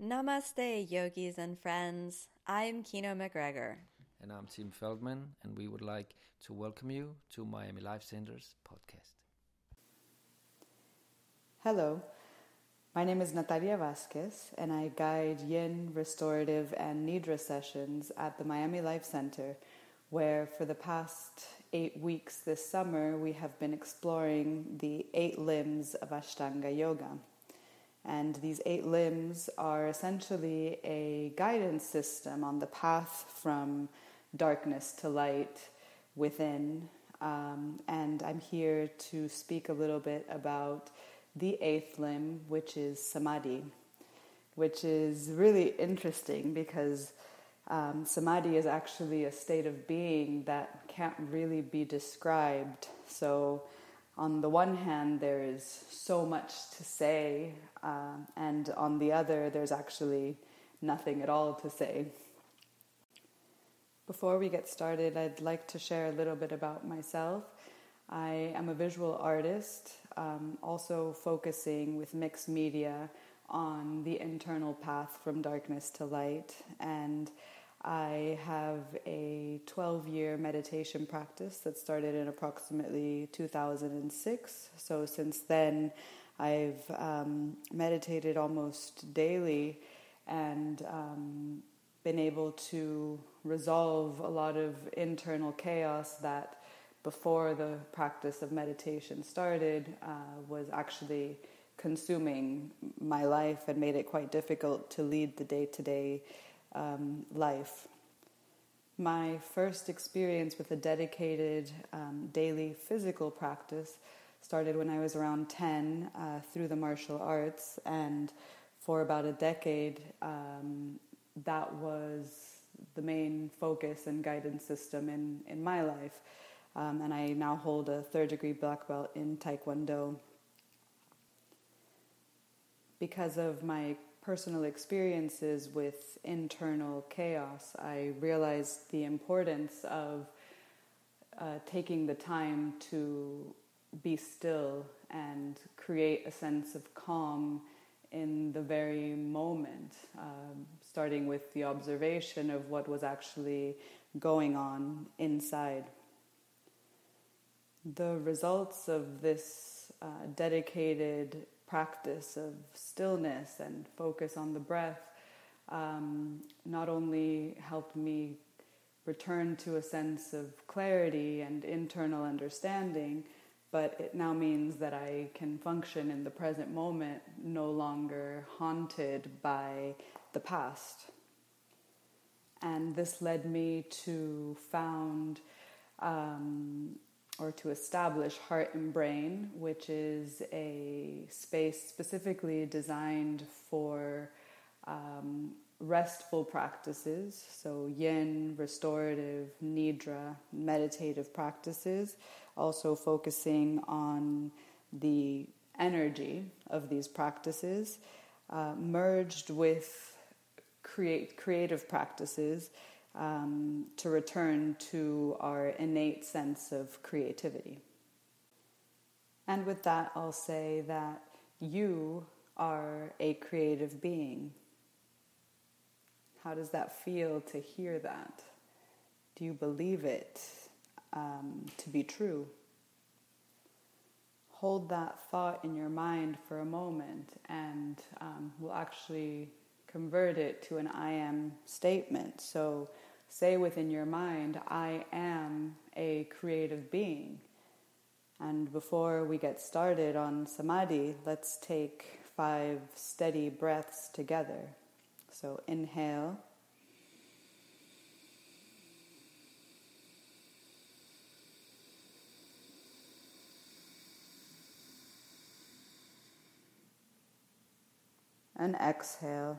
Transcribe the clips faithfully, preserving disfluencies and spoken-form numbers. Namaste, yogis and friends. I'm Kino McGregor. And I'm Tim Feldman, and we would like to welcome you to Miami Life Center's podcast. Hello, my name is Natalia Vasquez, and I guide yin, restorative, and nidra sessions at the Miami Life Center, where for the past eight weeks this summer, we have been exploring the eight limbs of Ashtanga Yoga. And these eight limbs are essentially a guidance system on the path from darkness to light within. Um, and I'm here to speak a little bit about the eighth limb, which is samadhi, which is really interesting because um, samadhi is actually a state of being that can't really be described. So on the one hand, there is so much to say, uh, and on the other, there's actually nothing at all to say. Before we get started, I'd like to share a little bit about myself. I am a visual artist, um, also focusing with mixed media on the internal path from darkness to light, and I have a twelve-year meditation practice that started in approximately two thousand six. So since then, I've um, meditated almost daily and um, been able to resolve a lot of internal chaos that before the practice of meditation started uh, was actually consuming my life and made it quite difficult to lead the day-to-day Um, life. My first experience with a dedicated um, daily physical practice started when I was around ten uh, through the martial arts, and for about a decade um, that was the main focus and guidance system in, in my life. Um, and I now hold a third degree black belt in Taekwondo. Because of my personal experiences with internal chaos, I realized the importance of uh, taking the time to be still and create a sense of calm in the very moment, um, starting with the observation of what was actually going on inside. The results of this uh, dedicated practice of stillness and focus on the breath um, not only helped me return to a sense of clarity and internal understanding, but it now means that I can function in the present moment, no longer haunted by the past. And this led me to found um, or to establish Heart and Brain, which is a space specifically designed for um, restful practices, so yin, restorative, nidra, meditative practices, also focusing on the energy of these practices, uh, merged with create creative practices, Um, to return to our innate sense of creativity. And with that, I'll say that you are a creative being. How does that feel to hear that? Do you believe it um, to be true? Hold that thought in your mind for a moment, and um, we'll actually convert it to an I am statement. So say within your mind, I am a creative being. And before we get started on samadhi, let's take five steady breaths together. So inhale. And exhale.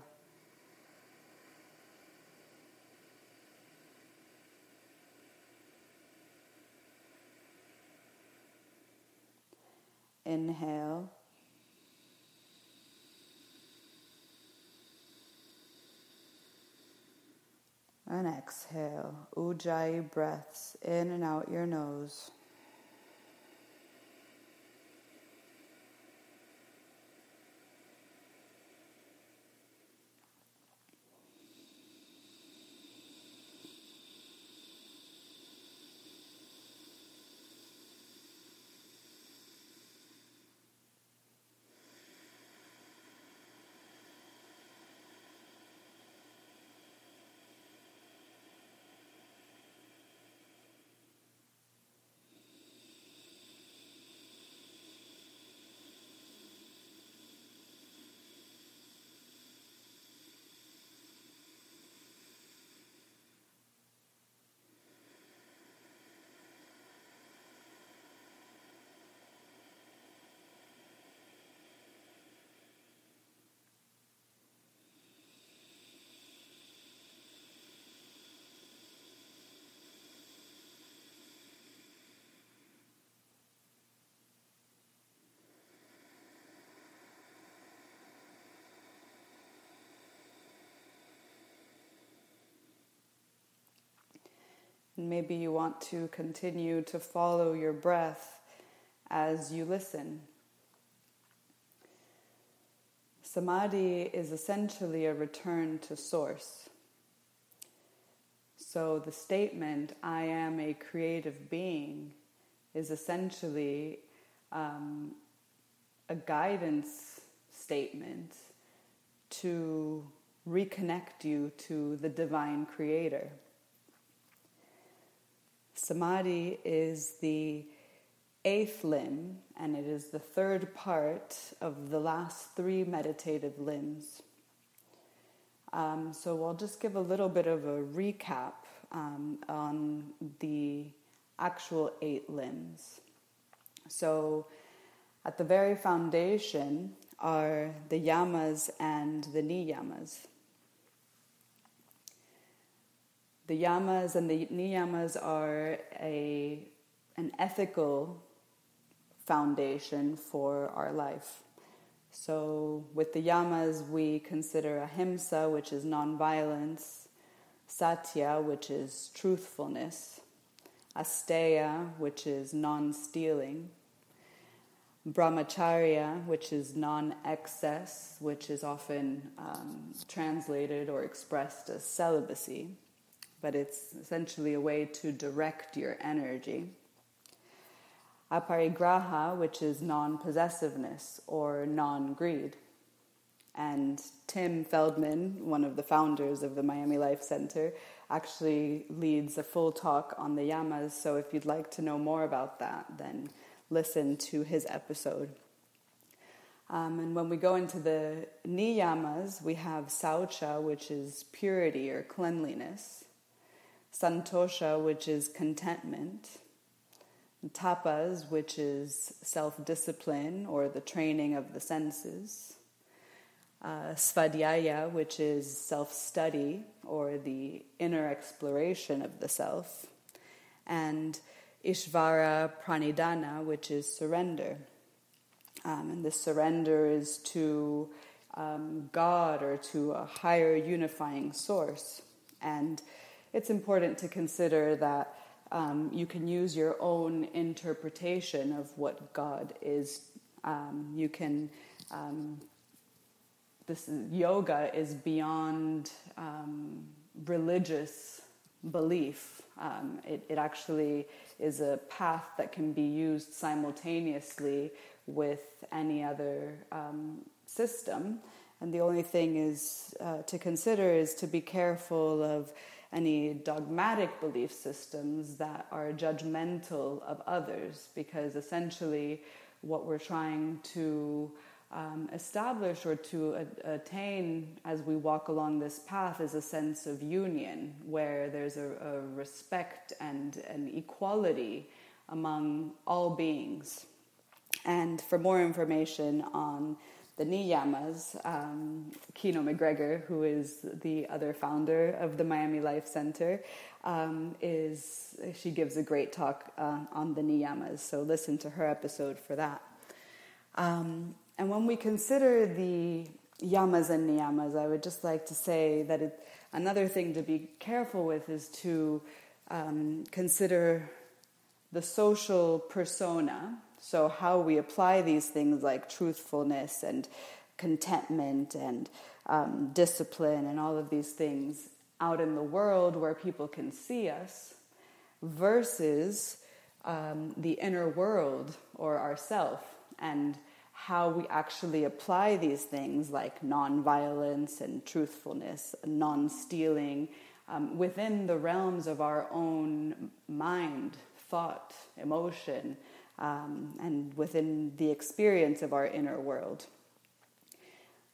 Inhale. And exhale. Ujjayi breaths in and out your nose. And maybe you want to continue to follow your breath as you listen. Samadhi is essentially a return to source. So the statement, I am a creative being, is essentially um, a guidance statement to reconnect you to the divine creator. Samadhi is the eighth limb, and it is the third part of the last three meditative limbs. Um, so we'll just give a little bit of a recap um, on the actual eight limbs. So at the very foundation are the yamas and the niyamas. The yamas and the niyamas are a an ethical foundation for our life. So with the yamas, we consider ahimsa, which is nonviolence, satya, which is truthfulness, asteya, which is non-stealing, brahmacharya, which is non-excess, which is often um, translated or expressed as celibacy, but it's essentially a way to direct your energy, aparigraha, which is non-possessiveness or non-greed. And Tim Feldman, one of the founders of the Miami Life Center, actually leads a full talk on the yamas, so if you'd like to know more about that, then listen to his episode. Um, and when we go into the niyamas, we have saucha, which is purity or cleanliness, santosha, which is contentment, tapas, which is self-discipline or the training of the senses, uh, svadhyaya, which is self-study or the inner exploration of the self, and Ishvara Pranidhana, which is surrender. Um, and this surrender is to um, God or to a higher unifying source. And it's important to consider that Um, you can use your own interpretation of what God is. Um, you can, um, this is, yoga is beyond um, religious belief. Um, it, it actually is a path that can be used simultaneously with any other um, system. And the only thing is uh, to consider is to be careful of any dogmatic belief systems that are judgmental of others, because essentially what we're trying to um, establish or to a- attain as we walk along this path is a sense of union, where there's a, a respect and an equality among all beings. And for more information on the niyamas, um, Kino McGregor, who is the other founder of the Miami Life Center, um, is she gives a great talk uh, on the niyamas, so listen to her episode for that. Um, and when we consider the yamas and niyamas, I would just like to say that it, another thing to be careful with is to um, consider the social persona. So how we apply these things like truthfulness and contentment and um, discipline and all of these things out in the world where people can see us versus um, the inner world or ourself, and how we actually apply these things like nonviolence and truthfulness, non-stealing um, within the realms of our own mind, thought, emotion, Um, and within the experience of our inner world.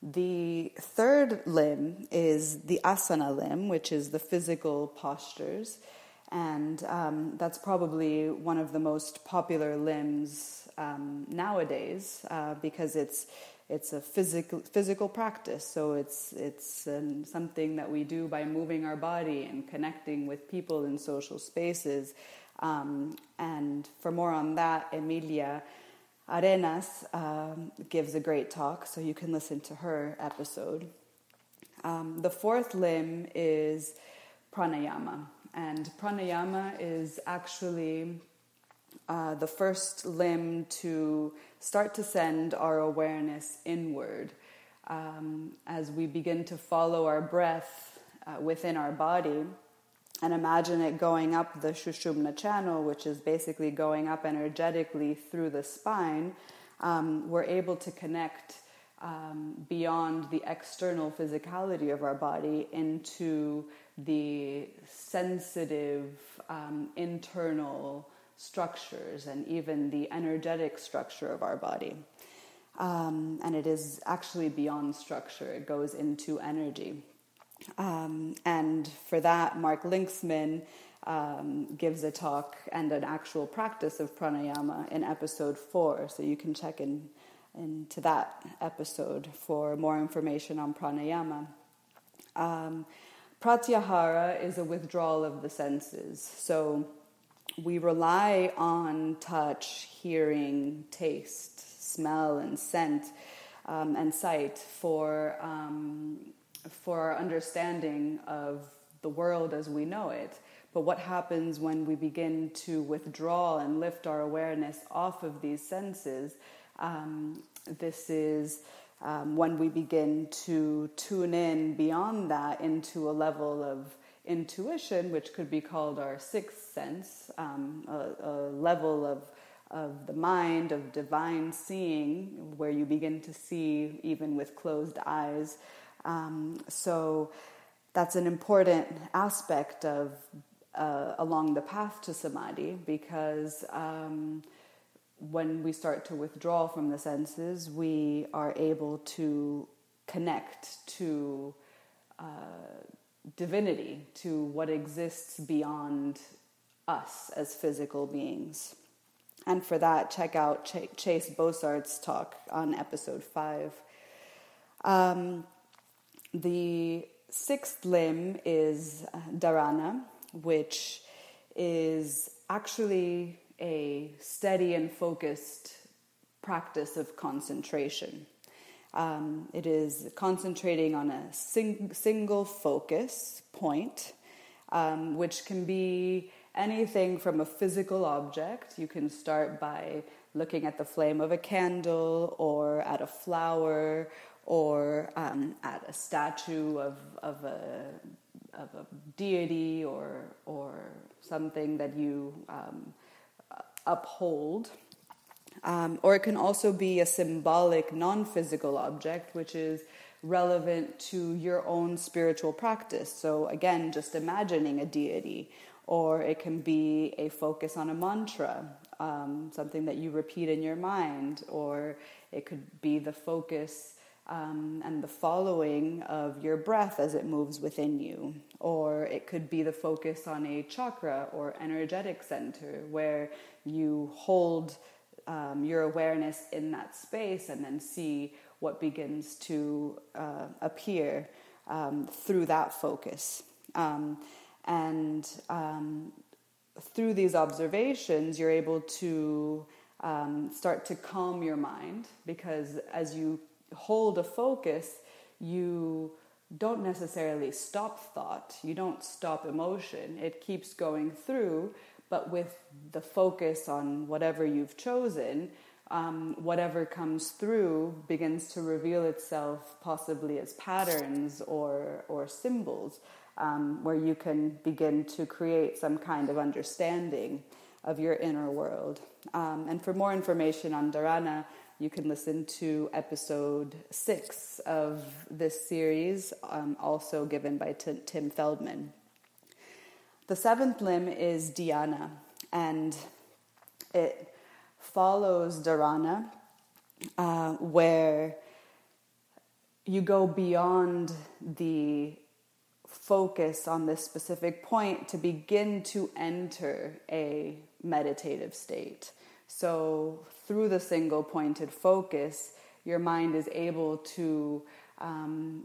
The third limb is the asana limb, which is the physical postures, and um, that's probably one of the most popular limbs um, nowadays uh, because it's it's a physical physical practice. So it's it's um, something that we do by moving our body and connecting with people in social spaces. Um, and for more on that, Emilia Arenas um, gives a great talk, so you can listen to her episode. Um, the fourth limb is pranayama, And pranayama is actually uh, the first limb to start to send our awareness inward. Um, as we begin to follow our breath uh, within our body and imagine it going up the Shushumna channel, which is basically going up energetically through the spine, um, we're able to connect um, beyond the external physicality of our body into the sensitive um, internal structures and even the energetic structure of our body. Um, and it is actually beyond structure. It goes into energy. Um, and for that, Mark Linksman um, gives a talk and an actual practice of pranayama in episode four. So you can check in into that episode for more information on pranayama. Um, pratyahara is a withdrawal of the senses. So we rely on touch, hearing, taste, smell and scent um, and sight for um, for our understanding of the world as we know it. But what happens when we begin to withdraw and lift our awareness off of these senses? Um, this is um, when we begin to tune in beyond that into a level of intuition, which could be called our sixth sense, um, a, a level of of the mind, of divine seeing, where you begin to see even with closed eyes. Um, so that's an important aspect of uh, along the path to samadhi, because um, when we start to withdraw from the senses, we are able to connect to uh, divinity, to what exists beyond us as physical beings. And for that, check out Ch- Chase Bossart's talk on episode five. Um, the sixth limb is dharana, which is actually a steady and focused practice of concentration. Um, it is concentrating on a sing- single focus point, um, which can be anything from a physical object. You can start by looking at the flame of a candle or at a flower or um, at a statue of, of, a, of a deity or, or something that you um, uphold. Um, or it can also be a symbolic, non-physical object, which is relevant to your own spiritual practice. So again, just imagining a deity. Or it can be a focus on a mantra, um, something that you repeat in your mind. Or it could be the focus um, and the following of your breath as it moves within you. Or it could be the focus on a chakra or energetic center where you hold um, your awareness in that space and then see what begins to uh, appear um, through that focus. Um, And um, through these observations, you're able to um, start to calm your mind, because as you hold a focus, you don't necessarily stop thought. You don't stop emotion. It keeps going through, but with the focus on whatever you've chosen, um, whatever comes through begins to reveal itself possibly as patterns or, or symbols. Um, where you can begin to create some kind of understanding of your inner world. Um, and for more information on dharana, you can listen to episode six of this series, um, also given by T- Tim Feldman. The seventh limb is dhyana, and it follows dharana, uh, where you go beyond the focus on this specific point to begin to enter a meditative state. So through the single pointed focus, your mind is able to um,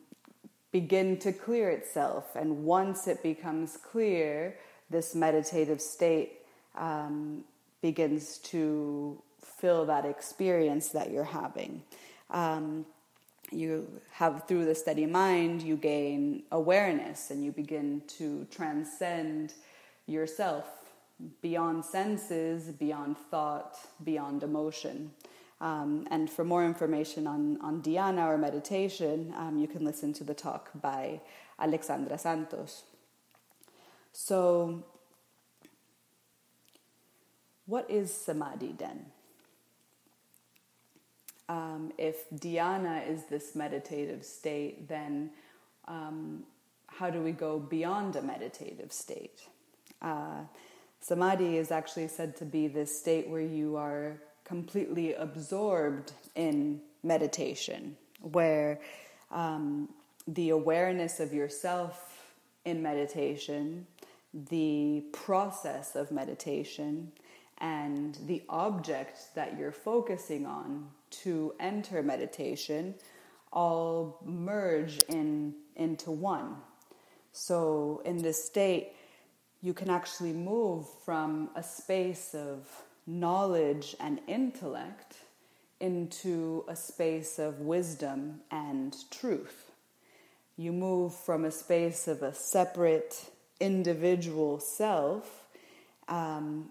begin to clear itself. And once it becomes clear, this meditative state um, begins to fill that experience that you're having. Um, You have, through the steady mind, you gain awareness and you begin to transcend yourself, beyond senses, beyond thought, beyond emotion. Um, and for more information on, on dhyana or meditation, um, you can listen to the talk by Alexandra Santos. So, what is samadhi then? Um, if dhyana is this meditative state, then um, how do we go beyond a meditative state? Uh, samadhi is actually said to be this state where you are completely absorbed in meditation, where um, the awareness of yourself in meditation, the process of meditation, and the object that you're focusing on to enter meditation all merge in into one. So in this state, you can actually move from a space of knowledge and intellect into a space of wisdom and truth. You move from a space of a separate individual self um,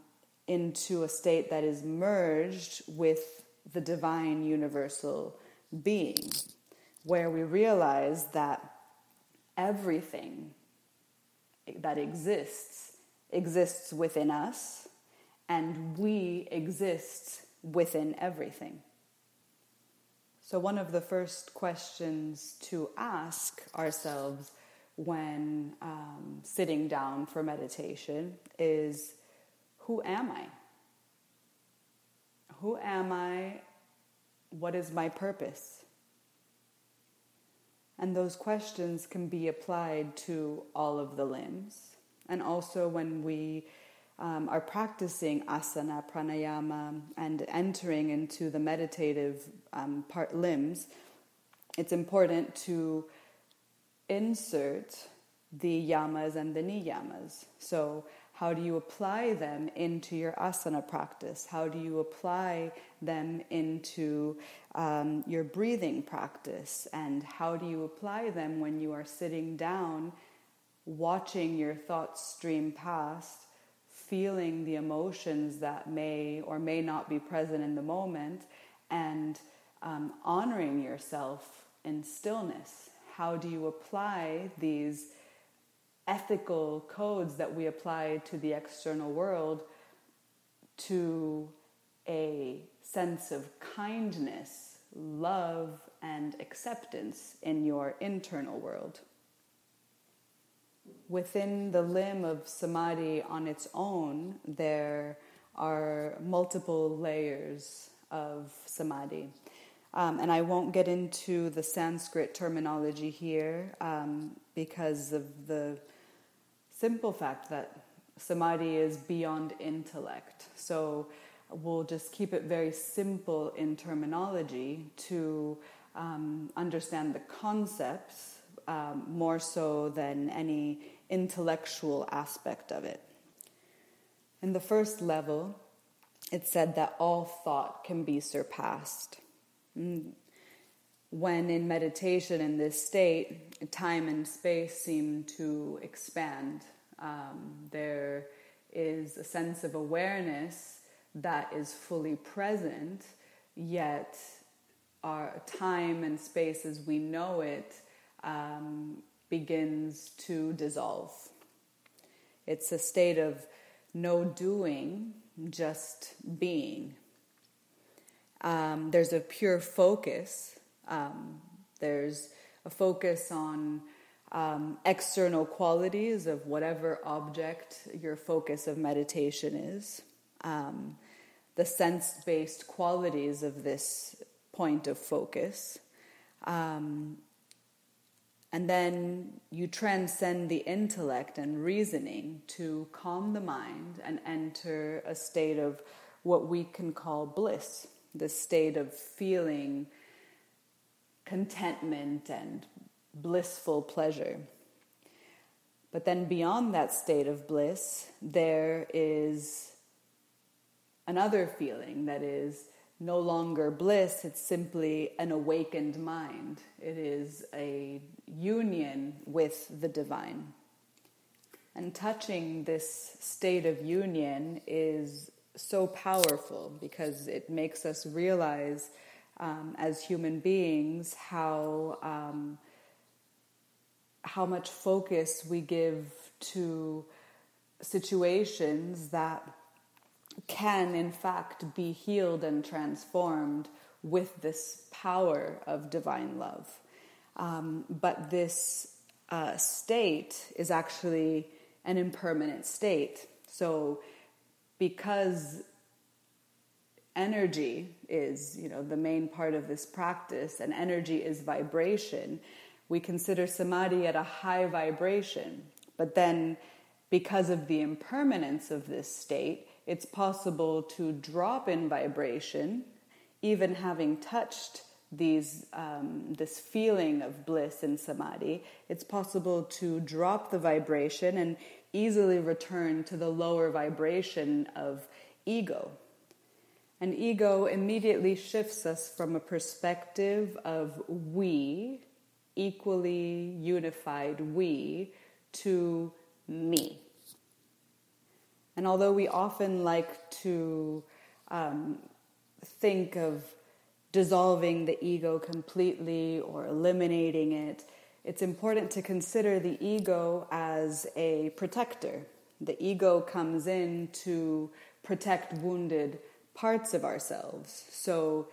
into a state that is merged with the divine universal being, where we realize that everything that exists exists within us, and we exist within everything. So one of the first questions to ask ourselves when um, sitting down for meditation is, who am I? Who am I? What is my purpose? And those questions can be applied to all of the limbs. And also when we um, are practicing asana, pranayama, and entering into the meditative um, part limbs, it's important to insert the yamas and the niyamas. So how do you apply them into your asana practice? How do you apply them into um, your breathing practice? And how do you apply them when you are sitting down, watching your thoughts stream past, feeling the emotions that may or may not be present in the moment, and um, honoring yourself in stillness? How do you apply these ethical codes that we apply to the external world to a sense of kindness, love, and acceptance in your internal world? Within the limb of samadhi on its own, there are multiple layers of samadhi. Um, and I won't get into the Sanskrit terminology here um, because of the simple fact that samadhi is beyond intellect. So we'll just keep it very simple in terminology to um, understand the concepts um, more so than any intellectual aspect of it. In the first level, it's said that all thought can be surpassed. When in meditation in this state, time and space seem to expand. Um, there is a sense of awareness that is fully present, yet our time and space as we know it um, begins to dissolve. It's a state of no doing, just being. Um, there's a pure focus. Um, there's a focus on um, external qualities of whatever object your focus of meditation is. Um, the sense-based qualities of this point of focus. Um, and then you transcend the intellect and reasoning to calm the mind and enter a state of what we can call bliss. The state of feeling contentment and blissful pleasure. But then beyond that state of bliss, there is another feeling that is no longer bliss, it's simply an awakened mind. It is a union with the divine. And touching this state of union is so powerful because it makes us realize um, as human beings how um, how much focus we give to situations that can in fact be healed and transformed with this power of divine love. Um, but this uh, state is actually an impermanent state. So because energy is, you know, the main part of this practice, and energy is vibration, we consider samadhi at a high vibration. But then because of the impermanence of this state, it's possible to drop in vibration, even having touched these um, this feeling of bliss in samadhi. It's possible to drop the vibration and easily return to the lower vibration of ego. And ego immediately shifts us from a perspective of we, equally unified we, to me. And although we often like to um, think of dissolving the ego completely or eliminating it, it's important to consider the ego as a protector. The ego comes in to protect wounded parts of ourselves. So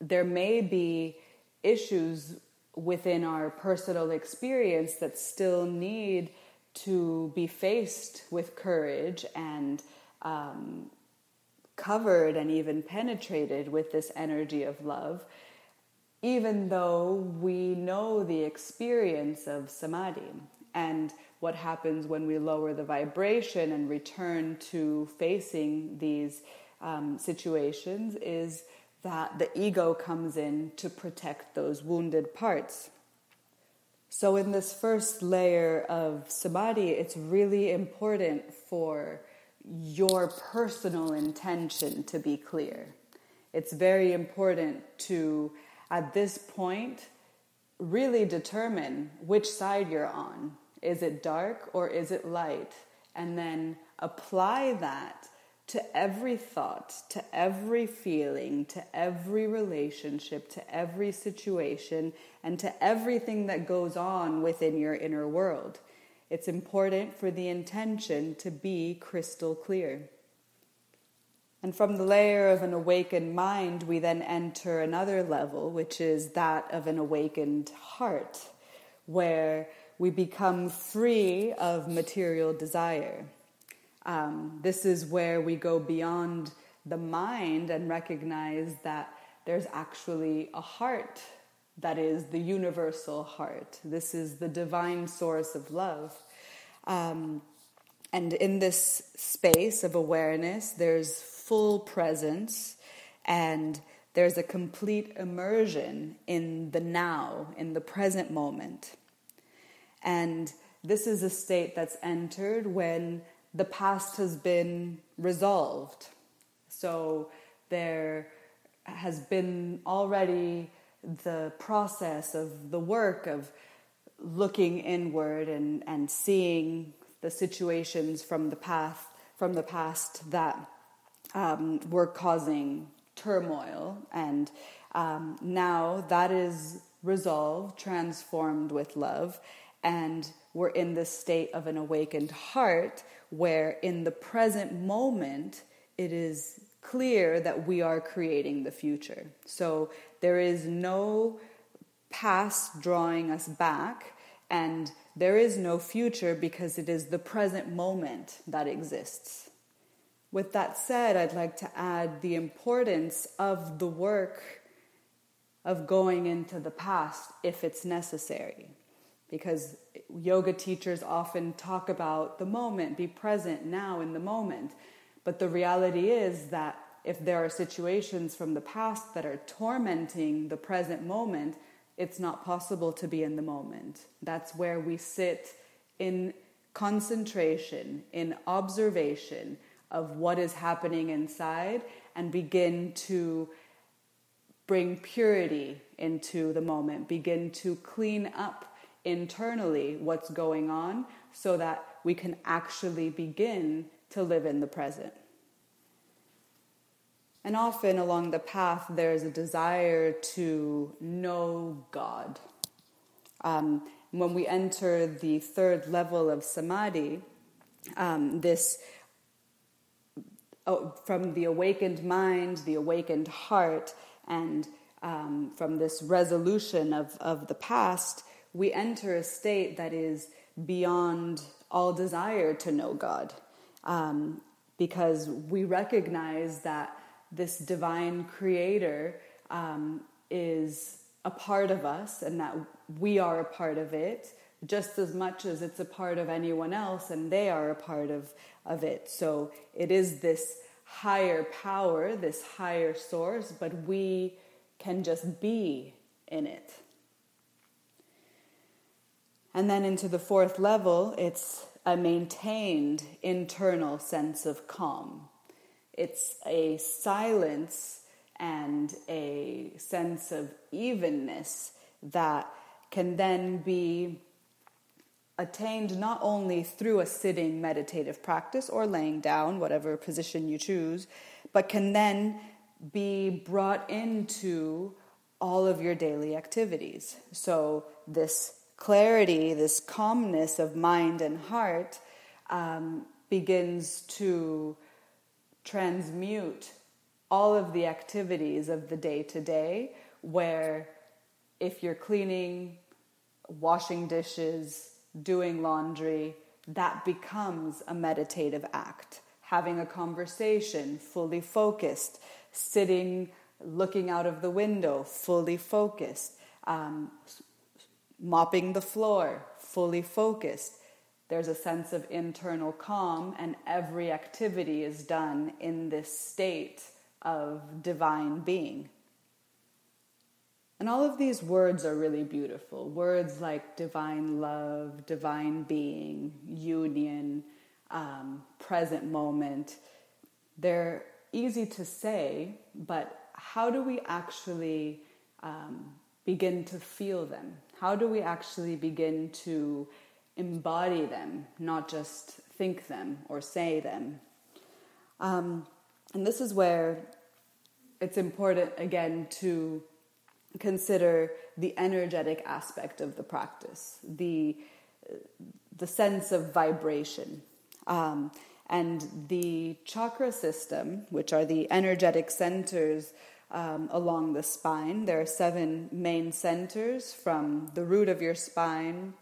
there may be issues within our personal experience that still need to be faced with courage and um, covered and even penetrated with this energy of love, even though we know the experience of samadhi and what happens when we lower the vibration and return to facing these um, situations is that the ego comes in to protect those wounded parts. So in this first layer of samadhi, it's really important for your personal intention to be clear. It's very important to, at this point, really determine which side you're on. Is it dark or is it light? And then apply that to every thought, to every feeling, to every relationship, to every situation, and to everything that goes on within your inner world. It's important for the intention to be crystal clear. And from the layer of an awakened mind, we then enter another level, which is that of an awakened heart, where we become free of material desire. Um, this is where we go beyond the mind and recognize that there's actually a heart that is the universal heart. This is the divine source of love. Um, and in this space of awareness, there's full presence and there's a complete immersion in the now, in the present moment. And this is a state that's entered when the past has been resolved. So there has been already the process of the work of looking inward and, and seeing the situations from the path from the past that um, were causing turmoil. And um, now that is resolved, transformed with love. And we're in this state of an awakened heart where in the present moment, it is clear that we are creating the future. So there is no past drawing us back, and there is no future because it is the present moment that exists. With that said, I'd like to add the importance of the work of going into the past if it's necessary. Because yoga teachers often talk about the moment, be present now in the moment. But the reality is that if there are situations from the past that are tormenting the present moment, it's not possible to be in the moment. That's where we sit in concentration, in observation of what is happening inside and begin to bring purity into the moment, begin to clean up internally what's going on so that we can actually begin to live in the present. And often along the path, there's a desire to know God. Um, when we enter the third level of samadhi, um, this oh, from the awakened mind, the awakened heart, and um, from this resolution of, of the past, we enter a state that is beyond all desire to know God, um, because we recognize that this divine creator um, is a part of us, and that we are a part of it just as much as it's a part of anyone else, and they are a part of, of it. So it is this higher power, this higher source, but we can just be in it. And then into the fourth level, it's a maintained internal sense of calm. It's a silence and a sense of evenness that can then be attained not only through a sitting meditative practice or laying down, whatever position you choose, but can then be brought into all of your daily activities. So this clarity, this calmness of mind and heart um, begins to transmute all of the activities of the day-to-day, where if you're cleaning, washing dishes, doing laundry, that becomes a meditative act. Having a conversation, fully focused. Sitting, looking out of the window, fully focused. Um, mopping the floor, fully focused. There's a sense of internal calm, and every activity is done in this state of divine being. And all of these words are really beautiful. Words like divine love, divine being, union, um, present moment. They're easy to say, but how do we actually um, begin to feel them? How do we actually begin to embody them, not just think them or say them? Um, and this is where it's important, again, to consider the energetic aspect of the practice, the the sense of vibration. Um, and the chakra system, which are the energetic centers Um, along the spine. There are seven main centers, from the root of your spine,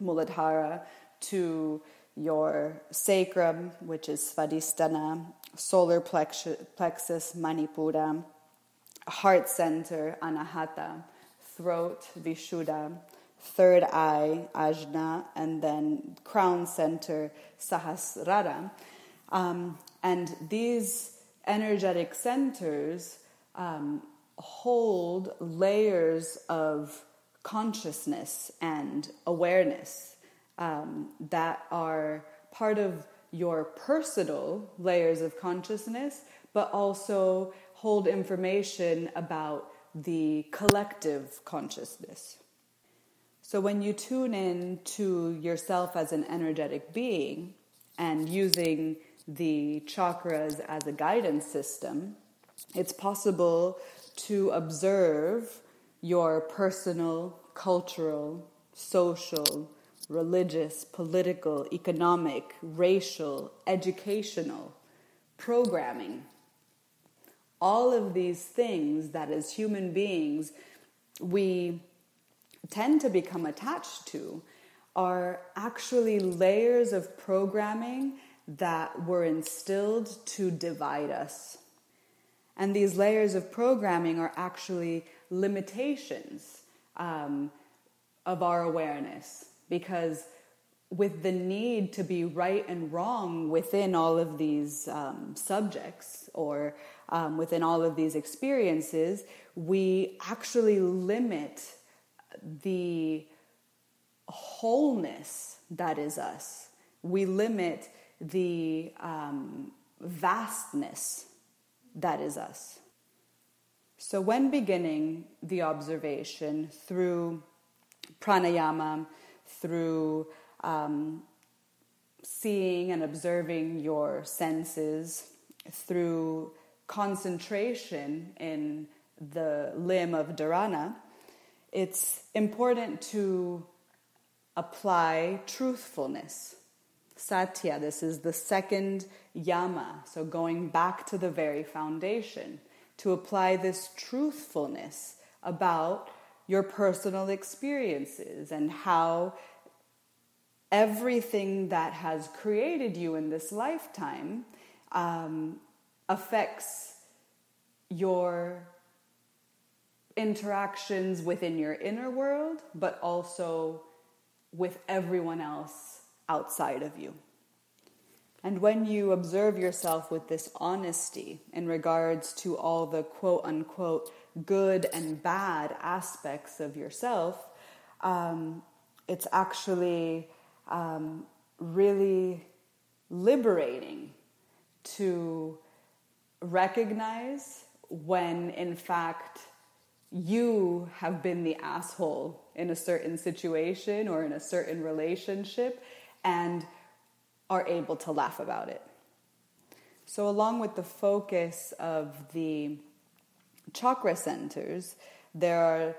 Muladhara, to your sacrum, which is Svadhisthana, solar plexus, Manipura, heart center, Anahata, throat, Vishuddha, third eye, Ajna, and then crown center, Sahasrara. Um, and these energetic centers Um, hold layers of consciousness and awareness um, that are part of your personal layers of consciousness, but also hold information about the collective consciousness. So when you tune in to yourself as an energetic being and using the chakras as a guidance system, it's possible to observe your personal, cultural, social, religious, political, economic, racial, educational programming. All of these things that as human beings we tend to become attached to are actually layers of programming that were instilled to divide us. And these layers of programming are actually limitations um, of our awareness, because with the need to be right and wrong within all of these um, subjects or um, within all of these experiences, we actually limit the wholeness that is us. We limit the um, vastness that is us. So when beginning the observation through pranayama, through um, seeing and observing your senses, through concentration in the limb of dharana, it's important to apply truthfulness. Satya, this is the second yama, so going back to the very foundation, to apply this truthfulness about your personal experiences and how everything that has created you in this lifetime um, affects your interactions within your inner world, but also with everyone else outside of you. And when you observe yourself with this honesty in regards to all the quote-unquote good and bad aspects of yourself, um, it's actually um, really liberating to recognize when, in fact, you have been the asshole in a certain situation or in a certain relationship, and are able to laugh about it. So along with the focus of the chakra centers, there are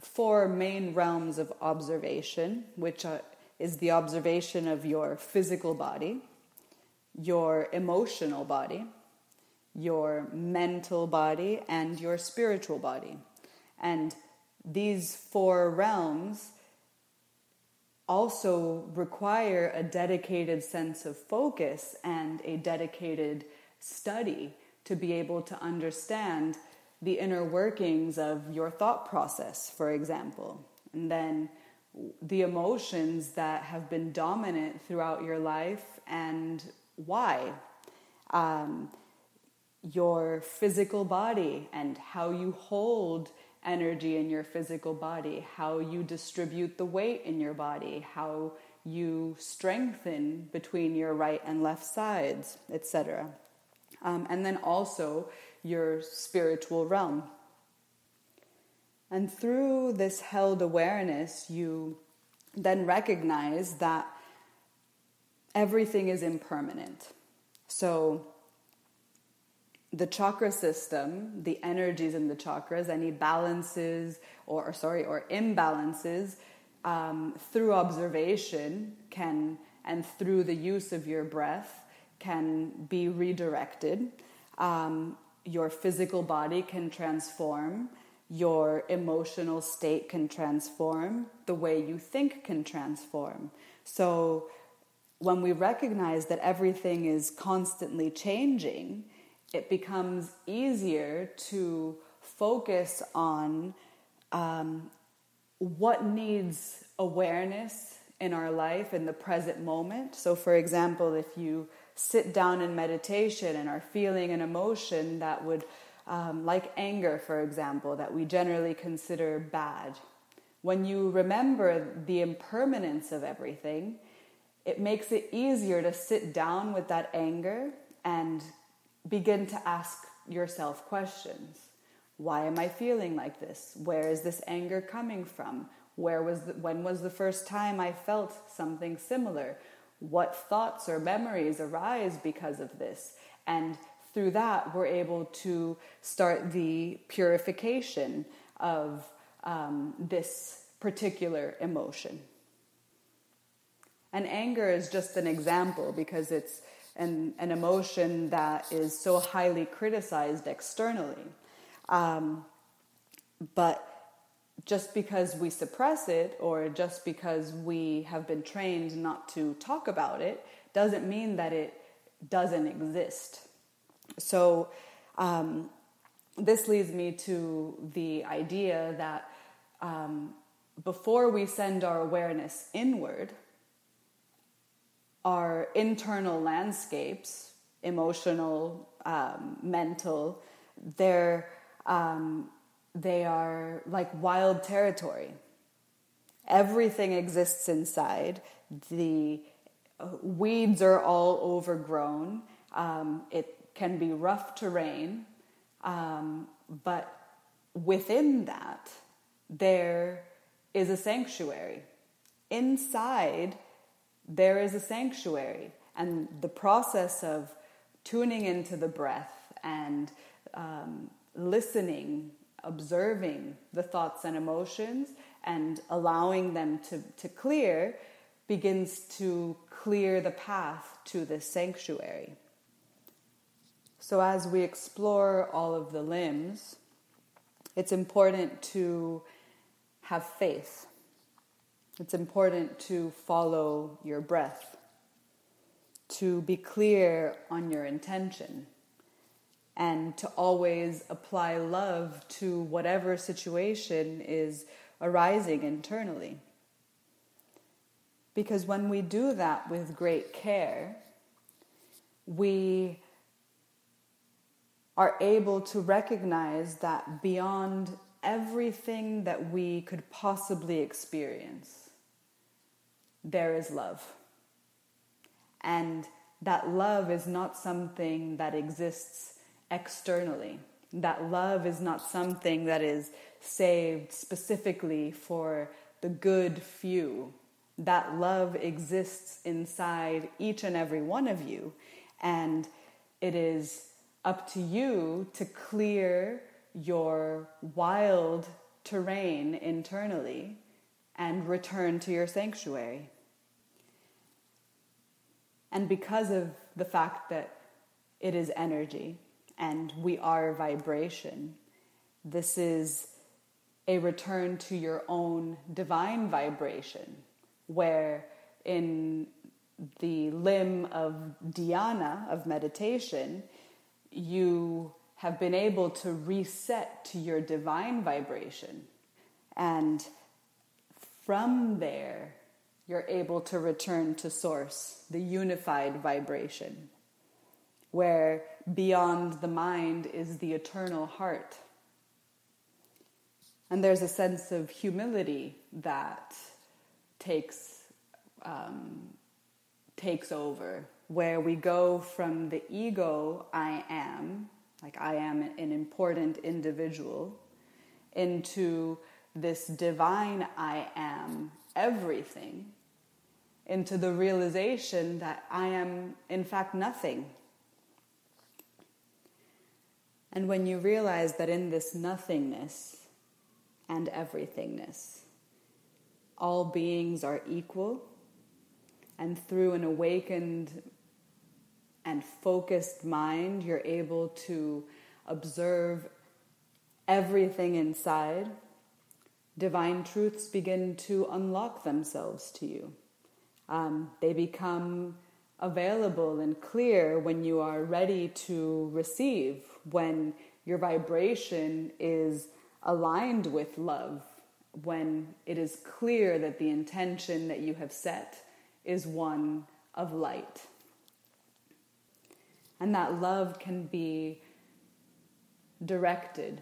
four main realms of observation, which are, is the observation of your physical body, your emotional body, your mental body, and your spiritual body. And these four realms also require a dedicated sense of focus and a dedicated study to be able to understand the inner workings of your thought process, for example. And then the emotions that have been dominant throughout your life and why. Um, your physical body and how you hold energy in your physical body, how you distribute the weight in your body, how you strengthen between your right and left sides, et cetera. Um, and then also your spiritual realm. And through this held awareness, you then recognize that everything is impermanent. So the chakra system, the energies in the chakras, any balances or, or sorry, or imbalances um, through observation can, and through the use of your breath, can be redirected. Um, your physical body can transform. Your emotional state can transform. The way you think can transform. So when we recognize that everything is constantly changing, it becomes easier to focus on um, what needs awareness in our life in the present moment. So, for example, if you sit down in meditation and are feeling an emotion that would, um, like anger, for example, that we generally consider bad, when you remember the impermanence of everything, it makes it easier to sit down with that anger and begin to ask yourself questions. Why am I feeling like this? Where is this anger coming from? Where was the, when was the first time I felt something similar? What thoughts or memories arise because of this? And through that, we're able to start the purification of um, this particular emotion. And anger is just an example because it's and an emotion that is so highly criticized externally. Um, but just because we suppress it or just because we have been trained not to talk about it doesn't mean that it doesn't exist. So um, this leads me to the idea that um, before we send our awareness inward, our internal landscapes, emotional, um, mental, they're, um, they are like wild territory. Everything exists inside. The weeds are all overgrown. Um, it can be rough terrain. Um, but within that, there is a sanctuary. Inside, there is a sanctuary. And the process of tuning into the breath and um, listening, observing the thoughts and emotions and allowing them to, to clear begins to clear the path to this sanctuary. So as we explore all of the limbs, it's important to have faith. It's important to follow your breath, to be clear on your intention, and to always apply love to whatever situation is arising internally. Because when we do that with great care, we are able to recognize that beyond everything that we could possibly experience, there is love. And that love is not something that exists externally. That love is not something that is saved specifically for the good few. That love exists inside each and every one of you, and it is up to you to clear your wild terrain internally and return to your sanctuary. And because of the fact that it is energy and we are vibration, this is a return to your own divine vibration, where in the limb of dhyana, of meditation, you have been able to reset to your divine vibration. And from there, you're able to return to source, the unified vibration, where beyond the mind is the eternal heart. And there's a sense of humility that takes um, takes over, where we go from the ego, I am, like I am an important individual, into this divine I am everything, into the realization that I am in fact nothing. And when you realize that in this nothingness and everythingness, all beings are equal, and through an awakened and focused mind, you're able to observe everything inside. Divine truths begin to unlock themselves to you. Um, they become available and clear when you are ready to receive, when your vibration is aligned with love, when it is clear that the intention that you have set is one of light. And that love can be directed.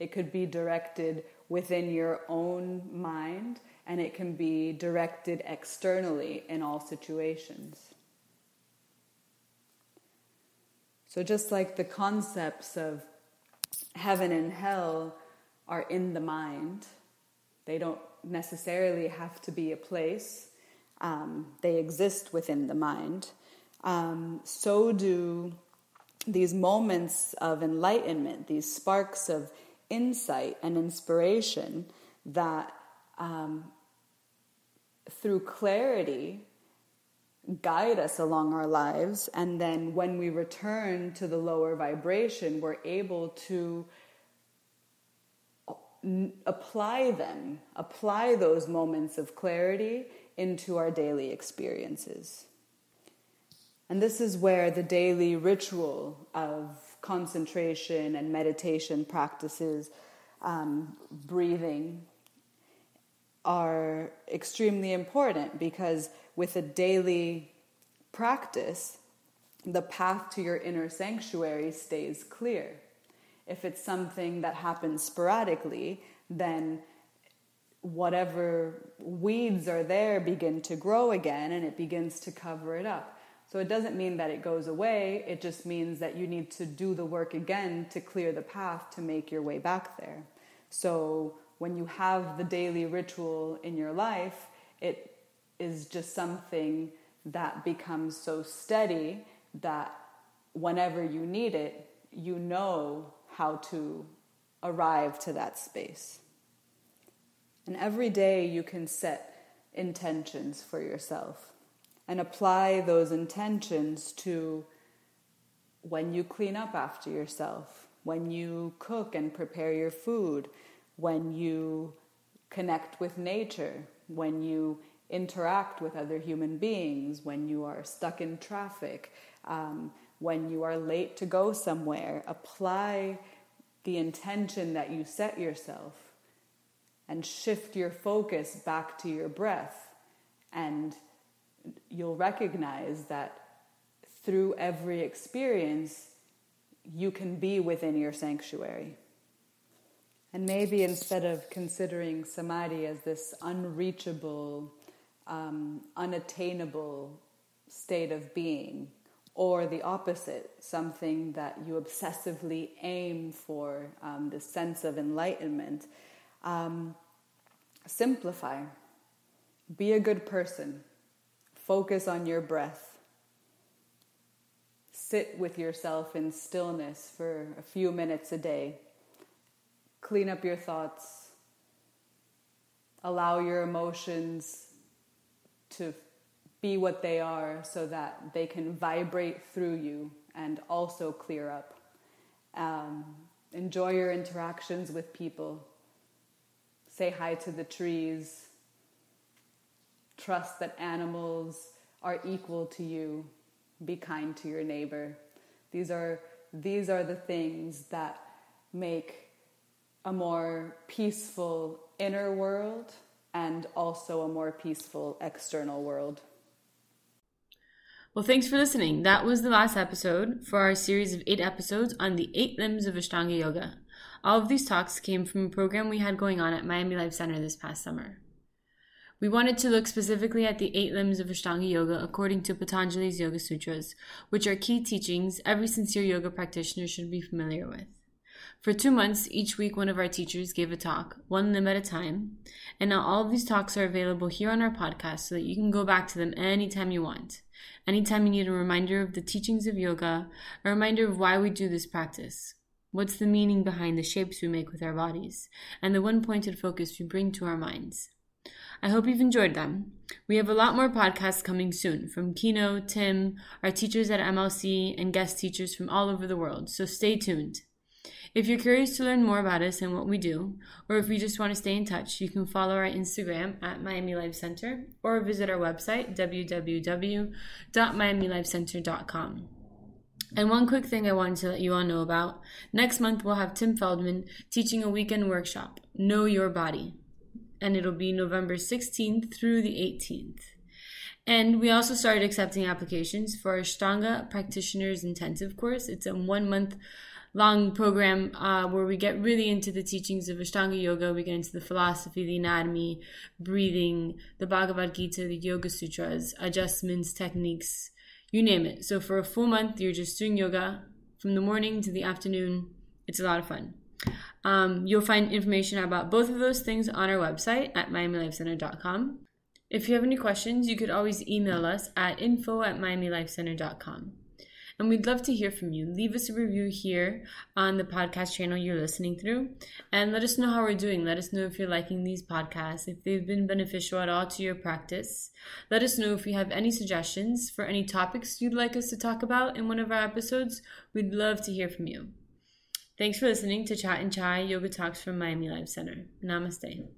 It could be directed within your own mind, and it can be directed externally in all situations. So just like the concepts of heaven and hell are in the mind, they don't necessarily have to be a place. Um, they exist within the mind. Um, so do these moments of enlightenment, these sparks of insight and inspiration that um, through clarity guide us along our lives. And then when we return to the lower vibration, we're able to apply them, apply those moments of clarity into our daily experiences. And this is where the daily ritual of concentration and meditation practices, um, breathing, are extremely important, because with a daily practice, the path to your inner sanctuary stays clear. If it's something that happens sporadically, then whatever weeds are there begin to grow again, and it begins to cover it up. So it doesn't mean that it goes away, it just means that you need to do the work again to clear the path to make your way back there. So when you have the daily ritual in your life, it is just something that becomes so steady that whenever you need it, you know how to arrive to that space. And every day you can set intentions for yourself and apply those intentions to when you clean up after yourself, when you cook and prepare your food, when you connect with nature, when you interact with other human beings, when you are stuck in traffic, um, when you are late to go somewhere. Apply the intention that you set yourself and shift your focus back to your breath, and you'll recognize that through every experience, you can be within your sanctuary. And maybe instead of considering samadhi as this unreachable, um, unattainable state of being, or the opposite, something that you obsessively aim for, um, this sense of enlightenment, um, simplify. Be a good person. Focus on your breath. Sit with yourself in stillness for a few minutes a day. Clean up your thoughts. Allow your emotions to be what they are so that they can vibrate through you and also clear up. Um, enjoy your interactions with people. Say hi to the trees. Trust that animals are equal to you. Be kind to your neighbor. These are these are the things that make a more peaceful inner world and also a more peaceful external world. Well, thanks for listening. That was the last episode for our series of eight episodes on the eight limbs of Ashtanga Yoga. All of these talks came from a program we had going on at Miami Life Center this past summer. We wanted to look specifically at the eight limbs of Ashtanga Yoga according to Patanjali's Yoga Sutras, which are key teachings every sincere yoga practitioner should be familiar with. For two months, each week one of our teachers gave a talk, one limb at a time, and now all of these talks are available here on our podcast so that you can go back to them anytime you want. Anytime you need a reminder of the teachings of yoga, a reminder of why we do this practice. What's the meaning behind the shapes we make with our bodies, and the one-pointed focus we bring to our minds. I hope you've enjoyed them. We have a lot more podcasts coming soon from Kino, Tim, our teachers at M L C, and guest teachers from all over the world, so stay tuned. If you're curious to learn more about us and what we do, or if you just want to stay in touch, you can follow our Instagram at Miami Life Center or visit our website, w w w dot miami life center dot com. And one quick thing I wanted to let you all know about. Next month, we'll have Tim Feldman teaching a weekend workshop, Know Your Body. And it'll be November sixteenth through the eighteenth. And we also started accepting applications for our Ashtanga Practitioners Intensive course. It's a one-month long program uh, where we get really into the teachings of Ashtanga Yoga. We get into the philosophy, the anatomy, breathing, the Bhagavad Gita, the Yoga Sutras, adjustments, techniques, you name it. So for a full month, you're just doing yoga from the morning to the afternoon. It's a lot of fun. Um, you'll find information about both of those things on our website at miami life center dot com. If you have any questions, you could always email us at info at miami life center dot com. And we'd love to hear from you. Leave us a review here on the podcast channel you're listening through, and let us know how we're doing. Let us know if you're liking these podcasts, if they've been beneficial at all to your practice. Let us know if you have any suggestions for any topics you'd like us to talk about in one of our episodes. We'd love to hear from you. Thanks for listening to Chat and Chai Yoga Talks from Miami Life Center. Namaste.